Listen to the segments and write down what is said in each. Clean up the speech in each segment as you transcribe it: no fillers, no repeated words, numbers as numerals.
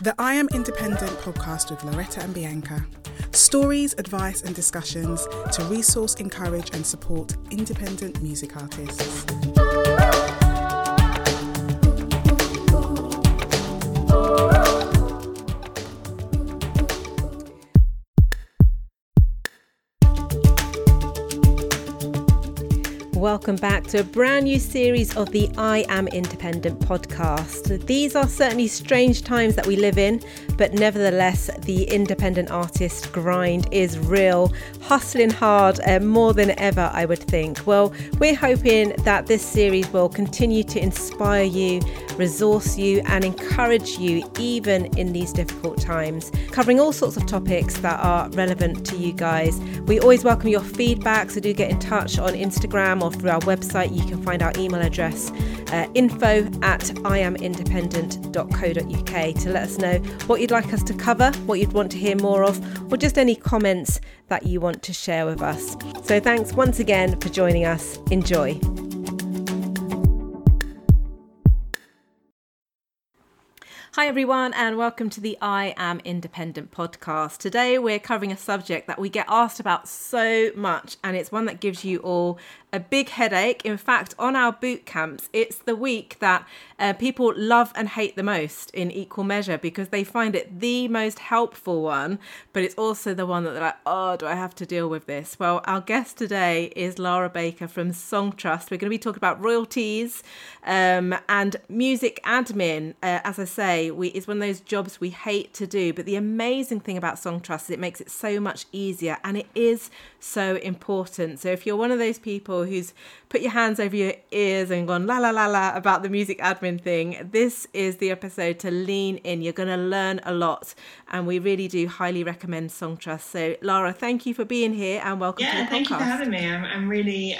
The I Am Independent podcast with Loretta and Bianca. Stories, advice and discussions to resource, encourage and support independent music artists. Welcome back to a brand new series of the I Am Independent podcast. These are certainly strange times that we live in, but nevertheless, the independent artist grind is real, hustling hard more than ever, I would think. Well, we're hoping that this series will continue to inspire you, resource you and encourage you even in these difficult times, covering all sorts of topics that are relevant to you guys. We always welcome your feedback, so do get in touch on Instagram or through our website. You can find our email address info@iamindependent.co.uk to let us know what you'd like us to cover, what you'd want to hear more of, or just any comments that you want to share with us. So thanks once again for joining us. Enjoy. Hi everyone and welcome to the I Am Independent podcast. Today we're covering a subject that we get asked about so much, and it's one that gives you all a big headache. In fact, on our boot camps, it's the week that people love and hate the most in equal measure, because they find it the most helpful one, but it's also the one that they're like, oh, do I have to deal with this? Well, our guest today is Lara Baker from SongTrust. We're going to be talking about royalties and music admin. As I say, it's one of those jobs we hate to do, but the amazing thing about SongTrust is it makes it so much easier, and it is so important. So if you're one of those people who's put your hands over your ears and gone la la la la about the music admin thing, this is the episode to lean in. You're going to learn a lot, and we really do highly recommend SongTrust. So Lara, thank you for being here and welcome to the podcast. Thank you for having me. I'm really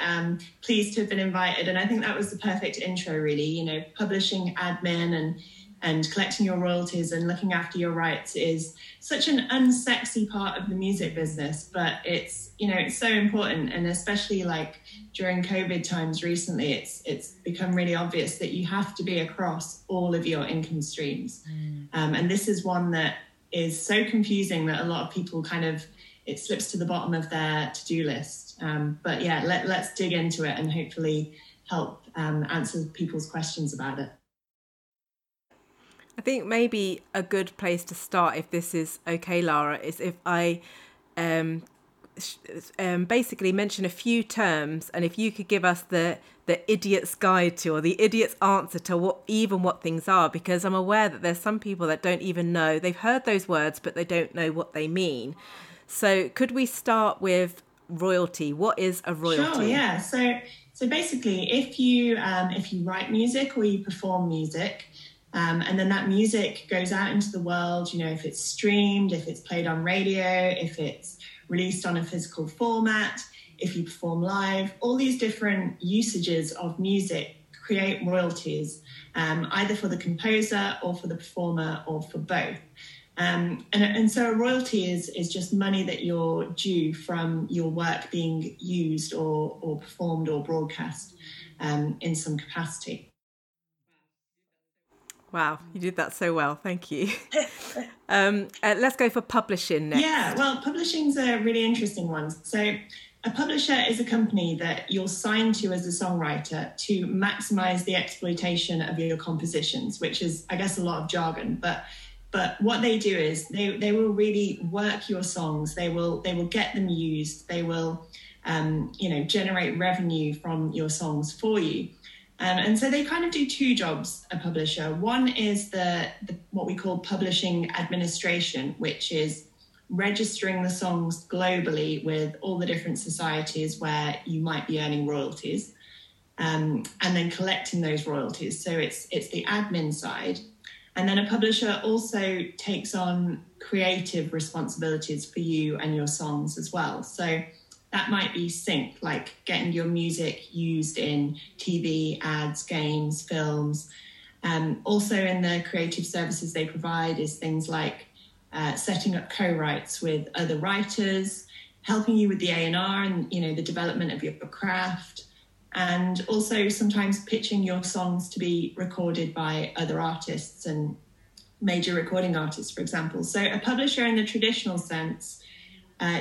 pleased to have been invited, and I think that was the perfect intro really, you know, publishing admin and collecting your royalties and looking after your rights is such an unsexy part of the music business, but it's, you know, it's so important. And especially like during COVID times recently, it's become really obvious that you have to be across all of your income streams. And this is one that is so confusing that a lot of people kind of, it slips to the bottom of their to-do list. But yeah, let's dig into it and hopefully help answer people's questions about it. I think maybe a good place to start, if this is okay, Lara, is if I basically mention a few terms, and if you could give us the idiot's guide to, or the idiot's answer to what things are, because I'm aware that there's some people that don't even know. They've heard those words, but they don't know what they mean. So could we start with royalty? What is a royalty? Sure, yeah. So basically, if you write music or you perform music, and then that music goes out into the world, you know, if it's streamed, if it's played on radio, if it's released on a physical format, if you perform live, all these different usages of music create royalties, either for the composer or for the performer or for both. And so a royalty is just money that you're due from your work being used or performed or broadcast in some capacity. Wow, you did that so well. Thank you. Let's go for publishing next. Yeah, well, publishing's a really interesting one. So a publisher is a company that you're signed to as a songwriter to maximise the exploitation of your compositions, which is, I guess, a lot of jargon. But what they do is they will really work your songs. They will get them used. They will, generate revenue from your songs for you. And so they kind of do two jobs, a publisher. One is the what we call publishing administration, which is registering the songs globally with all the different societies where you might be earning royalties, and then collecting those royalties. So it's the admin side. And then a publisher also takes on creative responsibilities for you and your songs as well. So that might be sync, like getting your music used in TV, ads, games, films. Also in the creative services they provide is things like setting up co-writes with other writers, helping you with the A&R and, you know, the development of your craft, and also sometimes pitching your songs to be recorded by other artists and major recording artists, for example. So a publisher in the traditional sense,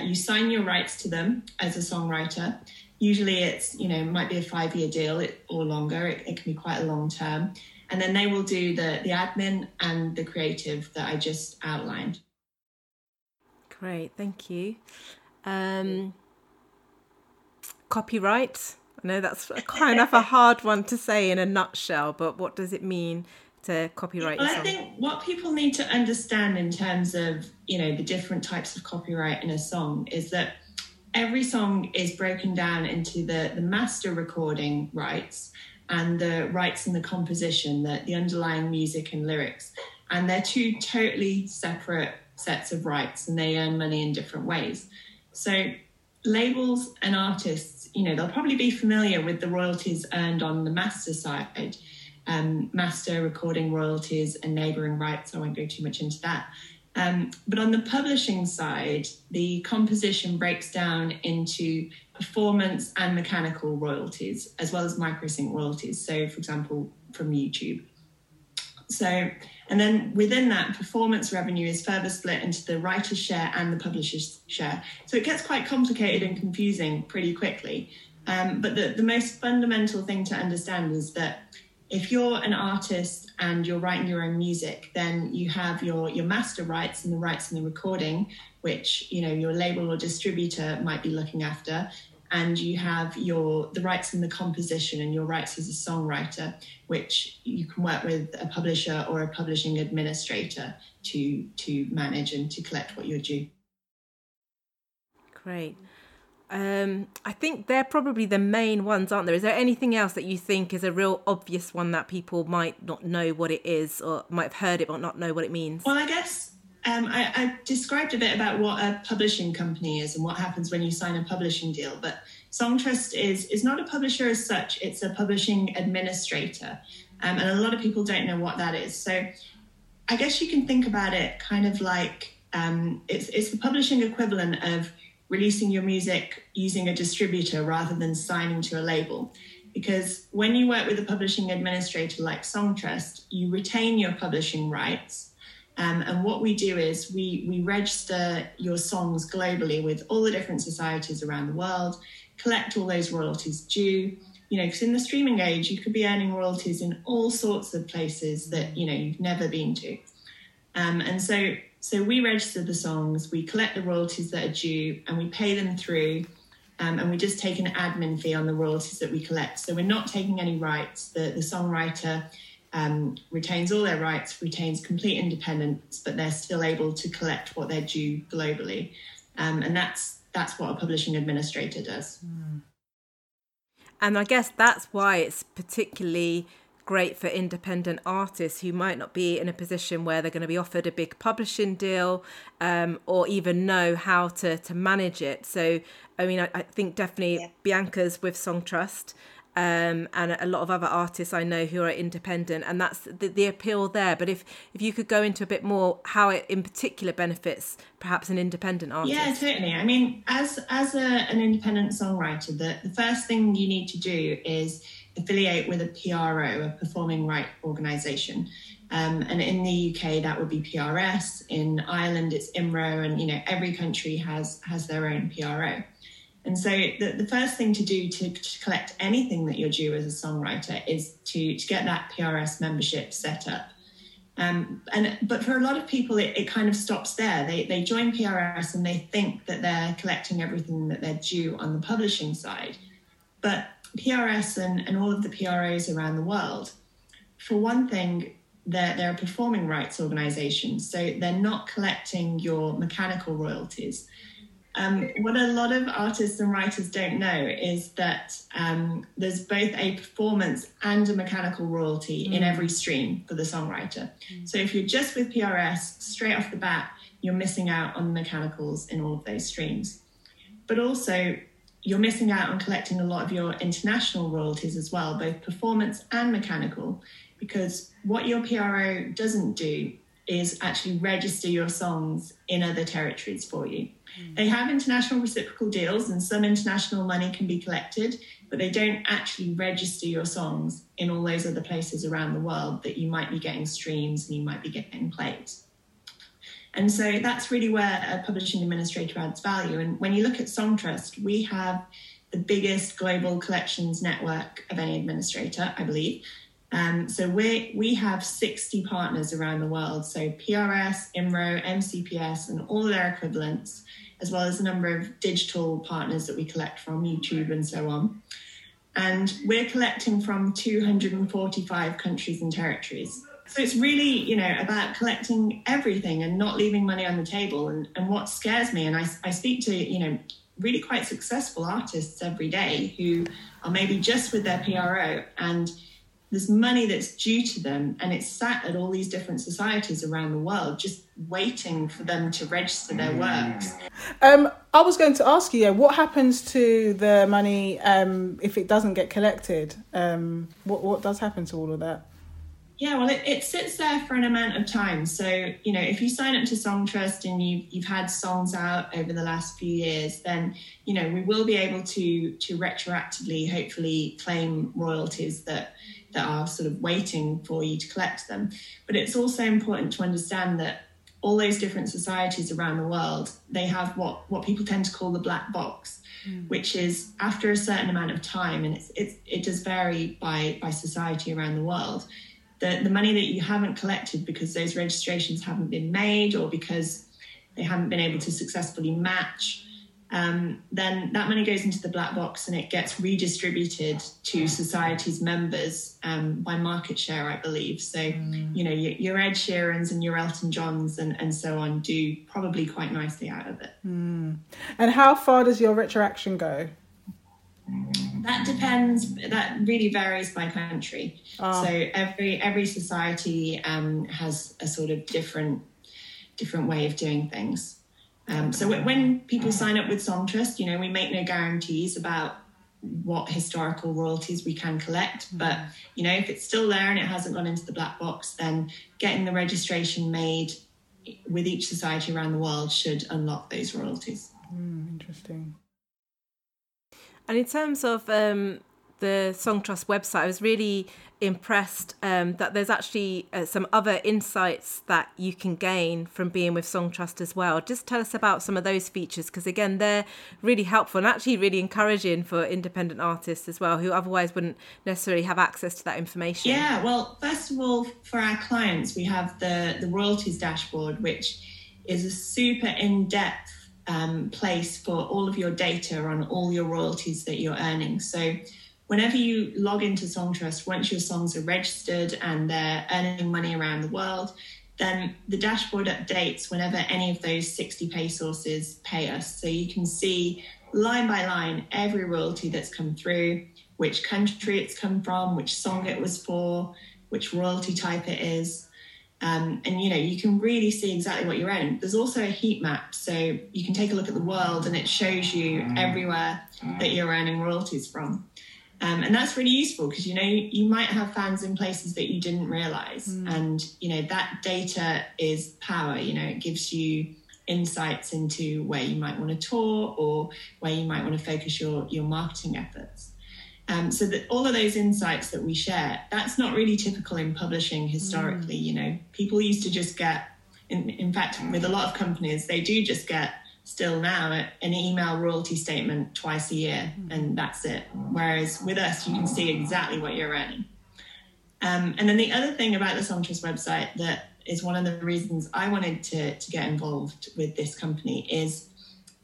you sign your rights to them as a songwriter. Usually it's, you know, it might be a 5-year deal or longer. It can be quite a long term. And then they will do the admin and the creative that I just outlined. Great, thank you. Copyright. I know that's kind of a hard one to say in a nutshell, but what does it mean to copyright yourself? I think what people need to understand in terms of, you know, the different types of copyright in a song is that every song is broken down into the master recording rights and the rights in the composition, the underlying music and lyrics. And they're two totally separate sets of rights, and they earn money in different ways. So labels and artists, you know, they'll probably be familiar with the royalties earned on the master side, master recording royalties and neighbouring rights. I won't go too much into that. But on the publishing side, the composition breaks down into performance and mechanical royalties, as well as microsync royalties. So, for example, from YouTube. So, and then within that, performance revenue is further split into the writer's share and the publisher's share. So it gets quite complicated and confusing pretty quickly. But the most fundamental thing to understand is that if you're an artist and you're writing your own music, then you have your master rights and the rights in the recording, which, you know, your label or distributor might be looking after, and you have the rights in the composition and your rights as a songwriter, which you can work with a publisher or a publishing administrator to manage and to collect what you're due. Great. I think they're probably the main ones, aren't there? Is there anything else that you think is a real obvious one that people might not know what it is, or might have heard it but not know what it means? Well, I guess I described a bit about what a publishing company is and what happens when you sign a publishing deal. But SongTrust is not a publisher as such. It's a publishing administrator. And a lot of people don't know what that is. So I guess you can think about it kind of like it's the publishing equivalent of releasing your music using a distributor rather than signing to a label. Because when you work with a publishing administrator like SongTrust, you retain your publishing rights. And what we do is we register your songs globally with all the different societies around the world, collect all those royalties due, you know, because in the streaming age, you could be earning royalties in all sorts of places that, you know, you've never been to. So we register the songs, we collect the royalties that are due, and we pay them through, and we just take an admin fee on the royalties that we collect. So we're not taking any rights. The songwriter retains all their rights, retains complete independence, but they're still able to collect what they're due globally. And that's what a publishing administrator does. And I guess that's why it's particularly great for independent artists who might not be in a position where they're going to be offered a big publishing deal or even know how to manage it. So, I mean, I think definitely Bianca's with SongTrust and a lot of other artists I know who are independent, and that's the appeal there. But if you could go into a bit more how it in particular benefits perhaps an independent artist. Yeah, certainly. I mean, as an independent songwriter, the first thing you need to do is affiliate with a PRO, a performing right organisation, and in the UK that would be PRS. In Ireland it's IMRO, and you know every country has their own PRO. And so the first thing to do to collect anything that you're due as a songwriter is to get that PRS membership set up. But for a lot of people it kind of stops there. They join PRS and they think that they're collecting everything that they're due on the publishing side, but PRS and all of the PROs around the world, for one thing, they're performing rights organisations, so they're not collecting your mechanical royalties. What a lot of artists and writers don't know is that there's both a performance and a mechanical royalty in every stream for the songwriter. So if you're just with PRS, straight off the bat, you're missing out on the mechanicals in all of those streams. But also, you're missing out on collecting a lot of your international royalties as well, both performance and mechanical, because what your PRO doesn't do is actually register your songs in other territories for you. They have international reciprocal deals and some international money can be collected, but they don't actually register your songs in all those other places around the world that you might be getting streams and you might be getting plays. And so that's really where a publishing administrator adds value. And when you look at SongTrust, we have the biggest global collections network of any administrator, I believe. So we have 60 partners around the world. So PRS, IMRO, MCPS, and all their equivalents, as well as a number of digital partners that we collect from, YouTube and so on. And we're collecting from 245 countries and territories. So it's really, you know, about collecting everything and not leaving money on the table. And what scares me, and I speak to, you know, really quite successful artists every day who are maybe just with their PRO, and there's money that's due to them and it's sat at all these different societies around the world just waiting for them to register their works. I was going to ask you, what happens to the money if it doesn't get collected? What does happen to all of that? Yeah, well, it sits there for an amount of time. So, you know, if you sign up to SongTrust and you've had songs out over the last few years, then, you know, we will be able to retroactively, hopefully, claim royalties that are sort of waiting for you to collect them. But it's also important to understand that all those different societies around the world, they have what people tend to call the black box, which is after a certain amount of time, and it does vary by society around the world, the money that you haven't collected because those registrations haven't been made or because they haven't been able to successfully match, then that money goes into the black box and it gets redistributed to society's members by market share, I believe. So, you know, your Ed Sheerans and your Elton Johns and so on do probably quite nicely out of it. And how far does your retroaction go? That depends. That really varies by country. So every society has a sort of different way of doing things. So when people sign up with SongTrust, you know, we make no guarantees about what historical royalties we can collect. But, you know, if it's still there and it hasn't gone into the black box, then getting the registration made with each society around the world should unlock those royalties. Interesting. And in terms of the SongTrust website, I was really impressed that there's actually some other insights that you can gain from being with SongTrust as well. Just tell us about some of those features, because again, they're really helpful and actually really encouraging for independent artists as well, who otherwise wouldn't necessarily have access to that information. Yeah, well, first of all, for our clients, we have the royalties dashboard, which is a super in-depth place for all of your data on all your royalties that you're earning. So whenever you log into SongTrust, once your songs are registered and they're earning money around the world, then the dashboard updates whenever any of those 60 pay sources pay us. So you can see line by line every royalty that's come through, which country it's come from, which song it was for, which royalty type it is. And, you know, you can really see exactly what you're in. There's also a heat map, so you can take a look at the world and it shows you everywhere that you're earning royalties from. And that's really useful because, you know, you might have fans in places that you didn't realise. And, you know, that data is power. You know, it gives you insights into where you might want to tour or where you might want to focus your marketing efforts. So that all of those insights that we share, that's not really typical in publishing historically. You know, people used to just get, in fact, with a lot of companies, they do just get still now an email royalty statement twice a year, and that's it. Whereas with us, you can see exactly what you're earning. And then the other thing about the SongTrust website that is one of the reasons I wanted to get involved with this company is,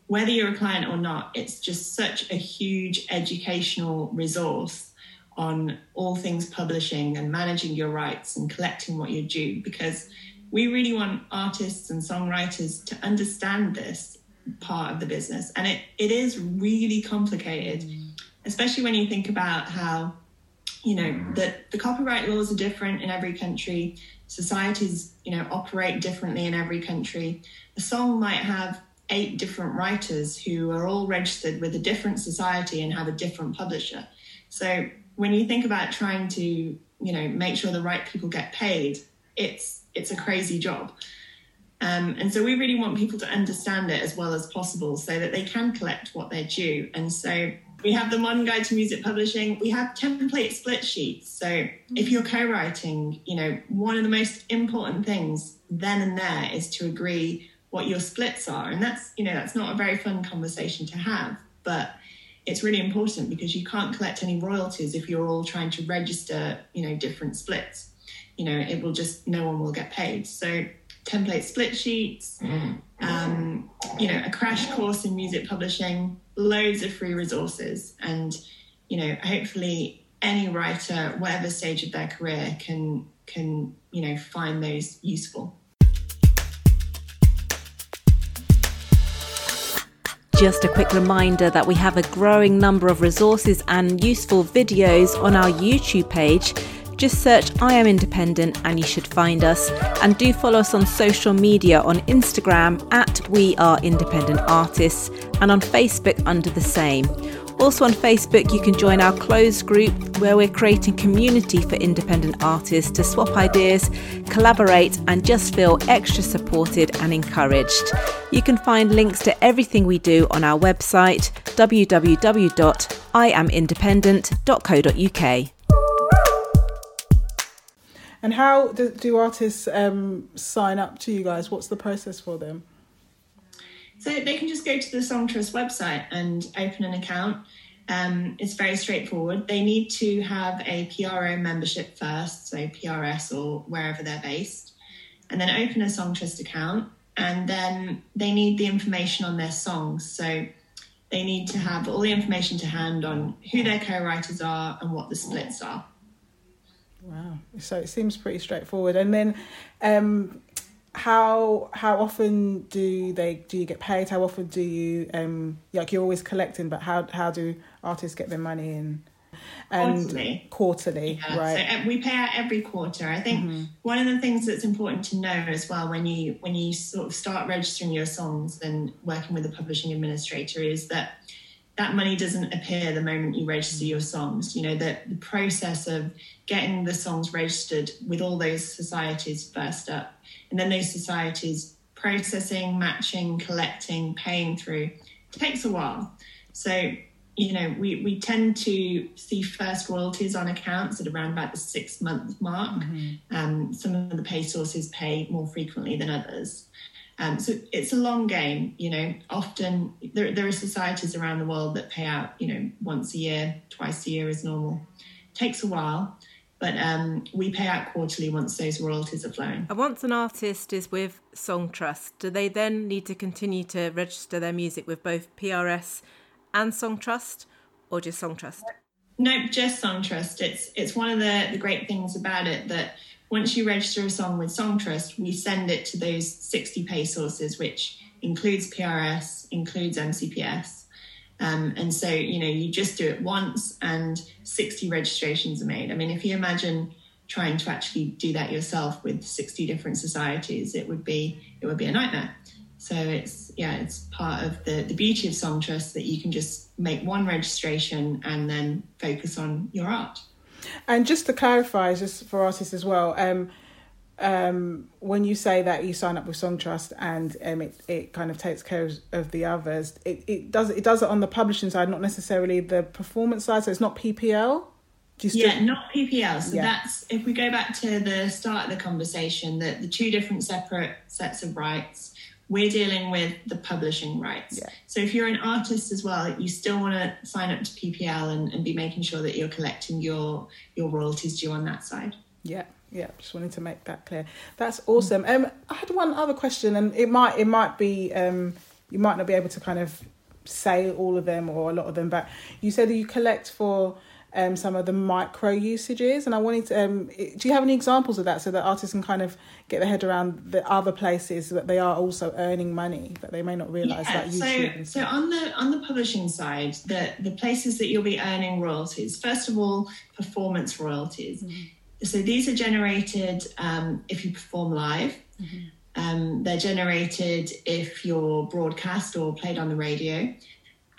whether you're a client or not, it's just such a huge educational resource on all things publishing and managing your rights and collecting what you're due, because we really want artists and songwriters to understand this part of the business. And it is really complicated, especially when you think about how, you know, that the copyright laws are different in every country. Societies, you know, operate differently in every country. A song might have 8 different writers who are all registered with a different society and have a different publisher. So when you think about trying to, you know, make sure the right people get paid, it's a crazy job. And so we really want people to understand it as well as possible so that they can collect what they're due. And so We have the Modern Guide to Music Publishing. We have template split sheets. So if you're co-writing, you know, one of the most important things then and there is to agree what your splits are. And that's, you know, that's not a very fun conversation to have, but it's really important because you can't collect any royalties if you're all trying to register, you know, different splits. You know, it will just, no one will get paid. So template split sheets, you know, a crash course in music publishing, loads of free resources. And, you know, hopefully any writer, whatever stage of their career, can, you know, find those useful. Just a quick reminder that we have a growing number of resources and useful videos on our YouTube page. Just search I Am Independent and you should find us. And do follow us on social media on Instagram at We Are Independent Artists and on Facebook under the same. Also on Facebook, you can join our closed group where we're creating community for independent artists to swap ideas, collaborate and just feel extra supported and encouraged. You can find links to everything we do on our website, www.iamindependent.co.uk. And how do artists sign up to you guys? What's the process for them? So they can just go to the SongTrust website and open an account. It's very straightforward. They need to have a PRO membership first, so PRS or wherever they're based, and then open a SongTrust account. And then they need the information on their songs. So they need to have all the information to hand on who their co-writers are and what the splits are. Wow. So it seems pretty straightforward. And then... How often do you get paid? How often do you like, you're always collecting, but how do artists get their money in? And quarterly, yeah, right? So we pay out every quarter. I think one of the things that's important to know as well when you sort of start registering your songs and working with a publishing administrator is that money doesn't appear the moment you register your songs. You know, the process of getting the songs registered with all those societies first up, and then those societies processing, matching, collecting, paying through, it takes a while. So, you know, we tend to see first royalties on accounts at around about the 6-month mark. Some of the pay sources pay more frequently than others. So it's a long game, you know. Often there are societies around the world that pay out, you know, once a year, twice a year is normal. It takes a while, but we pay out quarterly once those royalties are flowing. And once an artist is with SongTrust, do they then need to continue to register their music with both PRS and SongTrust, or just SongTrust? No, just SongTrust. It's one of the great things about it that once you register a song with SongTrust, we send it to those 60 pay sources, which includes PRS, includes MCPS. And so, you know, you just do it once and 60 registrations are made. I mean, if you imagine trying to actually do that yourself with 60 different societies, it would be a nightmare. So it's part of the beauty of SongTrust that you can just make one registration and then focus on your art. And just to clarify, just for artists as well, when you say that you sign up with SongTrust and it kind of takes care of the others, it does it on the publishing side, not necessarily the performance side. So it's not PPL? Not PPL. So that's, if we go back to the start of the conversation, that the two different separate sets of rights, we're dealing with the publishing rights. Yeah. So if you're an artist as well, you still want to sign up to PPL and be making sure that you're collecting your royalties due on that side. Yeah. Just wanted to make that clear. That's awesome. I had one other question, and it might be you might not be able to kind of say all of them or a lot of them, but you said that you collect for some of the micro usages, and I wanted to do you have any examples of that so that artists can kind of get their head around the other places that they are also earning money that they may not realise, like YouTube? So on the publishing side, the places that you'll be earning royalties, first of all, performance royalties. So these are generated if you perform live. They're generated if you're broadcast or played on the radio.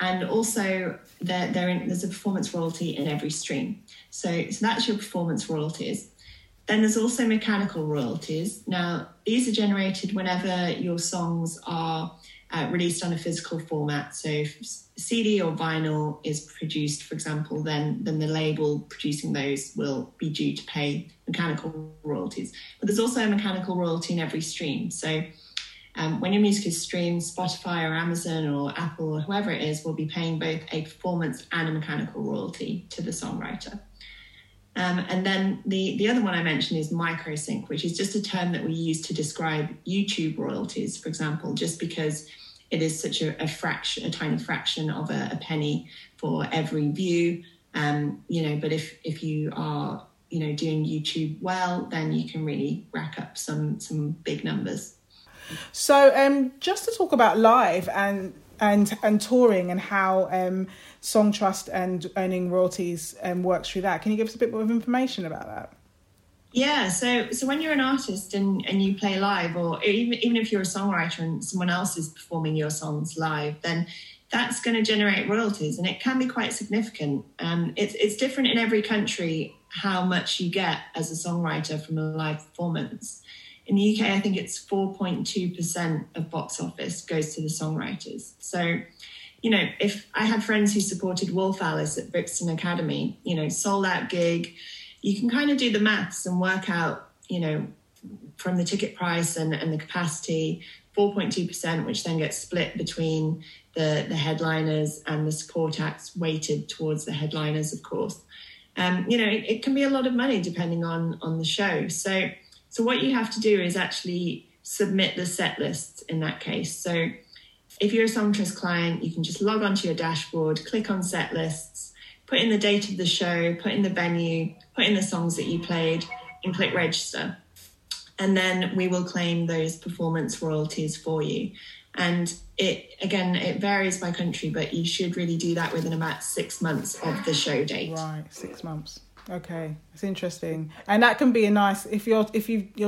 And also there's a performance royalty in every stream. So that's your performance royalties. Then there's also mechanical royalties. Now, these are generated whenever your songs are released on a physical format. So if CD or vinyl is produced, for example, then the label producing those will be due to pay mechanical royalties. But there's also a mechanical royalty in every stream. So when your music is streamed, Spotify or Amazon or Apple or whoever it is will be paying both a performance and a mechanical royalty to the songwriter. And then the other one I mentioned is microsync, which is just a term that we use to describe YouTube royalties, for example, just because it is such a fraction, a tiny fraction of a penny for every view. But if you are, doing YouTube well, then you can really rack up some big numbers. So just to talk about live and touring and how SongTrust and earning royalties works through that. Can you give us a bit more information about that? Yeah, so when you're an artist and you play live, or even if you're a songwriter and someone else is performing your songs live, then that's going to generate royalties, and it can be quite significant. It's different in every country how much you get as a songwriter from a live performance. In the UK, I think it's 4.2% of box office goes to the songwriters. So, if I had friends who supported Wolf Alice at Brixton Academy, sold out gig, you can kind of do the maths and work out, from the ticket price and the capacity, 4.2%, which then gets split between the headliners and the support acts, weighted towards the headliners, of course. It can be a lot of money depending on the show. So what you have to do is actually submit the set lists in that case. So if you're a SongTrust client, you can just log onto your dashboard, click on set lists, put in the date of the show, put in the venue, put in the songs that you played, and click register. And then we will claim those performance royalties for you. And it varies by country, but you should really do that within about 6 months of the show date. Right, 6 months. Okay, that's interesting, and that can be a nice if you're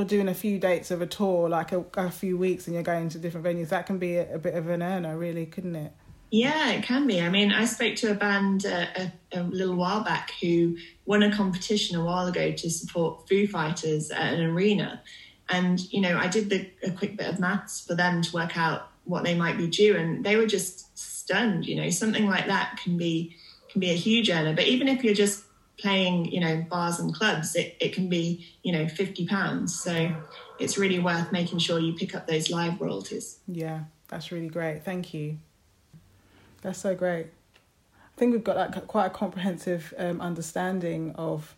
doing a few dates of a tour, like a few weeks, and you're going to different venues. That can be a bit of an earner, really, couldn't it? Yeah, it can be. I mean, I spoke to a band a little while back who won a competition a while ago to support Foo Fighters at an arena, and I did a quick bit of maths for them to work out what they might be due, and they were just stunned. Something like that can be a huge earner. But even if you're just playing, bars and clubs, it can be, £50. So it's really worth making sure you pick up those live royalties. Yeah, that's really great. Thank you. That's so great. I think we've got quite a comprehensive understanding of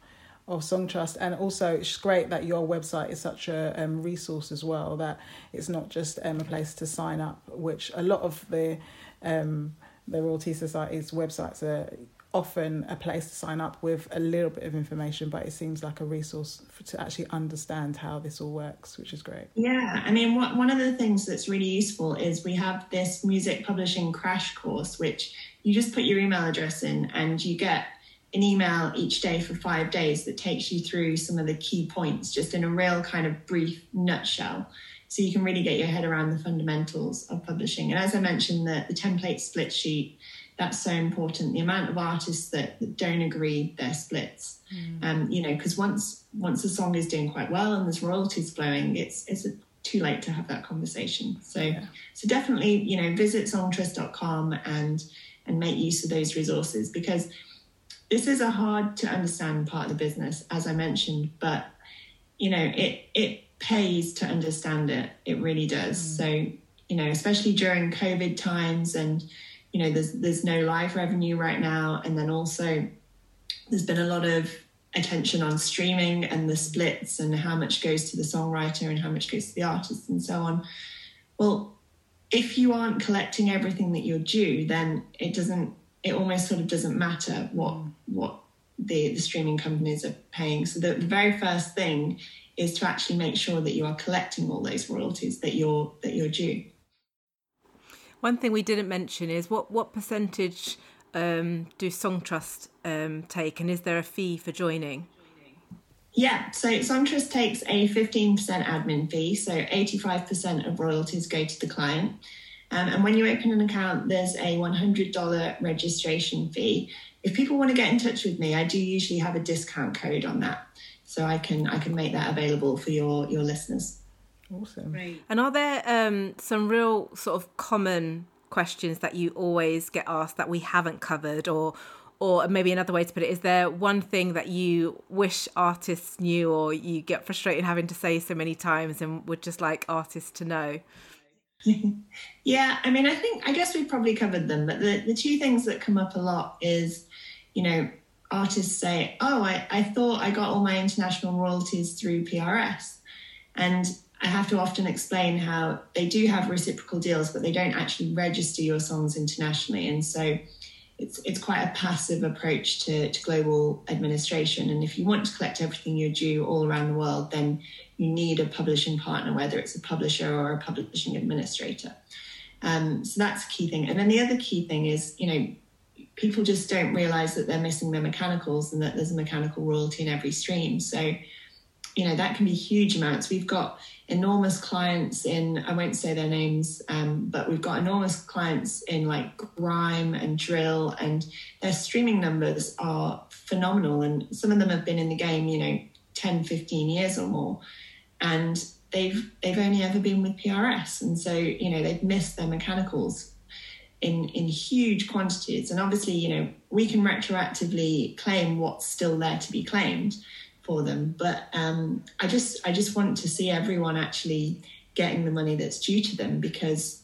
SongTrust, and also it's great that your website is such a resource as well, that it's not just a place to sign up, which a lot of the Royalty Society's websites are often a place to sign up with a little bit of information, but it seems like a resource to actually understand how this all works, which is great. Yeah, I mean, one of the things that's really useful is we have this music publishing crash course, which you just put your email address in and you get an email each day for 5 days that takes you through some of the key points, just in a real kind of brief nutshell. So you can really get your head around the fundamentals of publishing. And as I mentioned, the template split sheet, that's so important. The amount of artists that don't agree their splits, because once a song is doing quite well and there's royalties flowing, it's too late to have that conversation. So yeah. So definitely, visit songtrust.com and make use of those resources, because this is a hard to understand part of the business, as I mentioned. But it pays to understand it. It really does. Mm. So especially during COVID times and. There's no live revenue right now. And then also there's been a lot of attention on streaming and the splits and how much goes to the songwriter and how much goes to the artist and so on. Well, if you aren't collecting everything that you're due, then it almost sort of doesn't matter what the streaming companies are paying. So the very first thing is to actually make sure that you are collecting all those royalties that you're due. One thing we didn't mention is what percentage do SongTrust take, and is there a fee for joining? Yeah, so SongTrust takes a 15% admin fee, so 85% of royalties go to the client. And when you open an account, there's a $100 registration fee. If people want to get in touch with me, I do usually have a discount code on that, so I can make that available for your listeners. Awesome. Right. And are there some real sort of common questions that you always get asked that we haven't covered, or maybe another way to put it, is there one thing that you wish artists knew, or you get frustrated having to say so many times and would just like artists to know? Yeah, I mean, I guess we probably covered them, but the two things that come up a lot is, you know, artists say, oh, I thought I got all my international royalties through PRS. And I have to often explain how they do have reciprocal deals, but they don't actually register your songs internationally. And so it's quite a passive approach to global administration. And if you want to collect everything you're due all around the world, then you need a publishing partner, whether it's a publisher or a publishing administrator. So that's a key thing. And then the other key thing is, you know, people just don't realise that they're missing their mechanicals and that there's a mechanical royalty in every stream. So, you know, that can be huge amounts. We've got enormous clients in, I won't say their names, but we've got enormous clients in like grime and drill, and their streaming numbers are phenomenal. And some of them have been in the game, you know, 10, 15 years or more. And they've only ever been with PRS. And so, you know, they've missed their mechanicals in huge quantities. And obviously, you know, we can retroactively claim what's still there to be claimed for them. But I just want to see everyone actually getting the money that's due to them, because,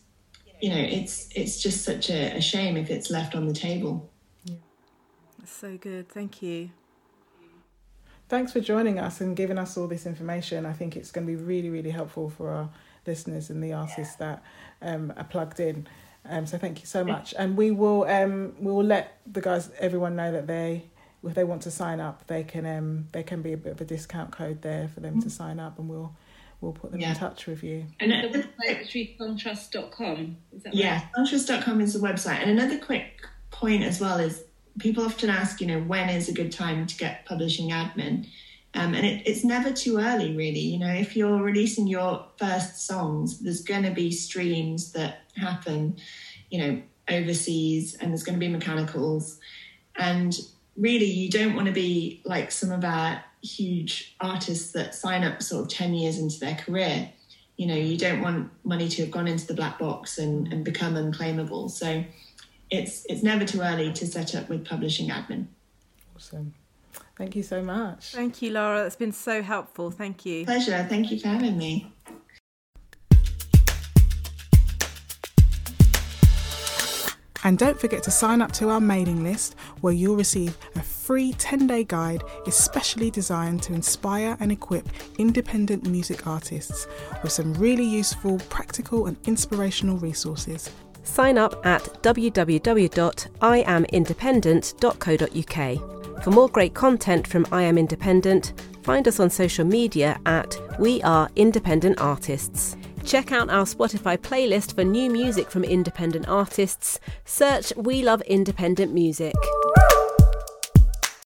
you know, it's just such a shame if it's left on the table. Yeah. That's so good. Thank you. Thanks for joining us and giving us all this information. I think it's going to be really, really helpful for our listeners and the artists that are plugged in. So thank you so much. And we will let the guys, everyone know that if they want to sign up, they can be a bit of a discount code there for them to sign up, and we'll put them in touch with you. And the website, SongTrust.com, is that right? Yeah, SongTrust.com is the website. And another quick point as well is, people often ask, you know, when is a good time to get publishing admin? And it's never too early, really. You know, if you're releasing your first songs, there's going to be streams that happen, you know, overseas, and there's going to be mechanicals. And really, you don't want to be like some of our huge artists that sign up sort of 10 years into their career. You know, you don't want money to have gone into the black box and become unclaimable. So It's never too early to set up with publishing admin. Awesome. Thank you so much. Thank you, Lara. It's been so helpful. Thank you. Pleasure. Thank you for having me. And don't forget to sign up to our mailing list, where you'll receive a free 10-day guide especially designed to inspire and equip independent music artists with some really useful, practical and inspirational resources. Sign up at www.iamindependent.co.uk. For more great content from I Am Independent, find us on social media at We Are Independent Artists. Check out our Spotify playlist for new music from independent artists. Search We Love Independent Music.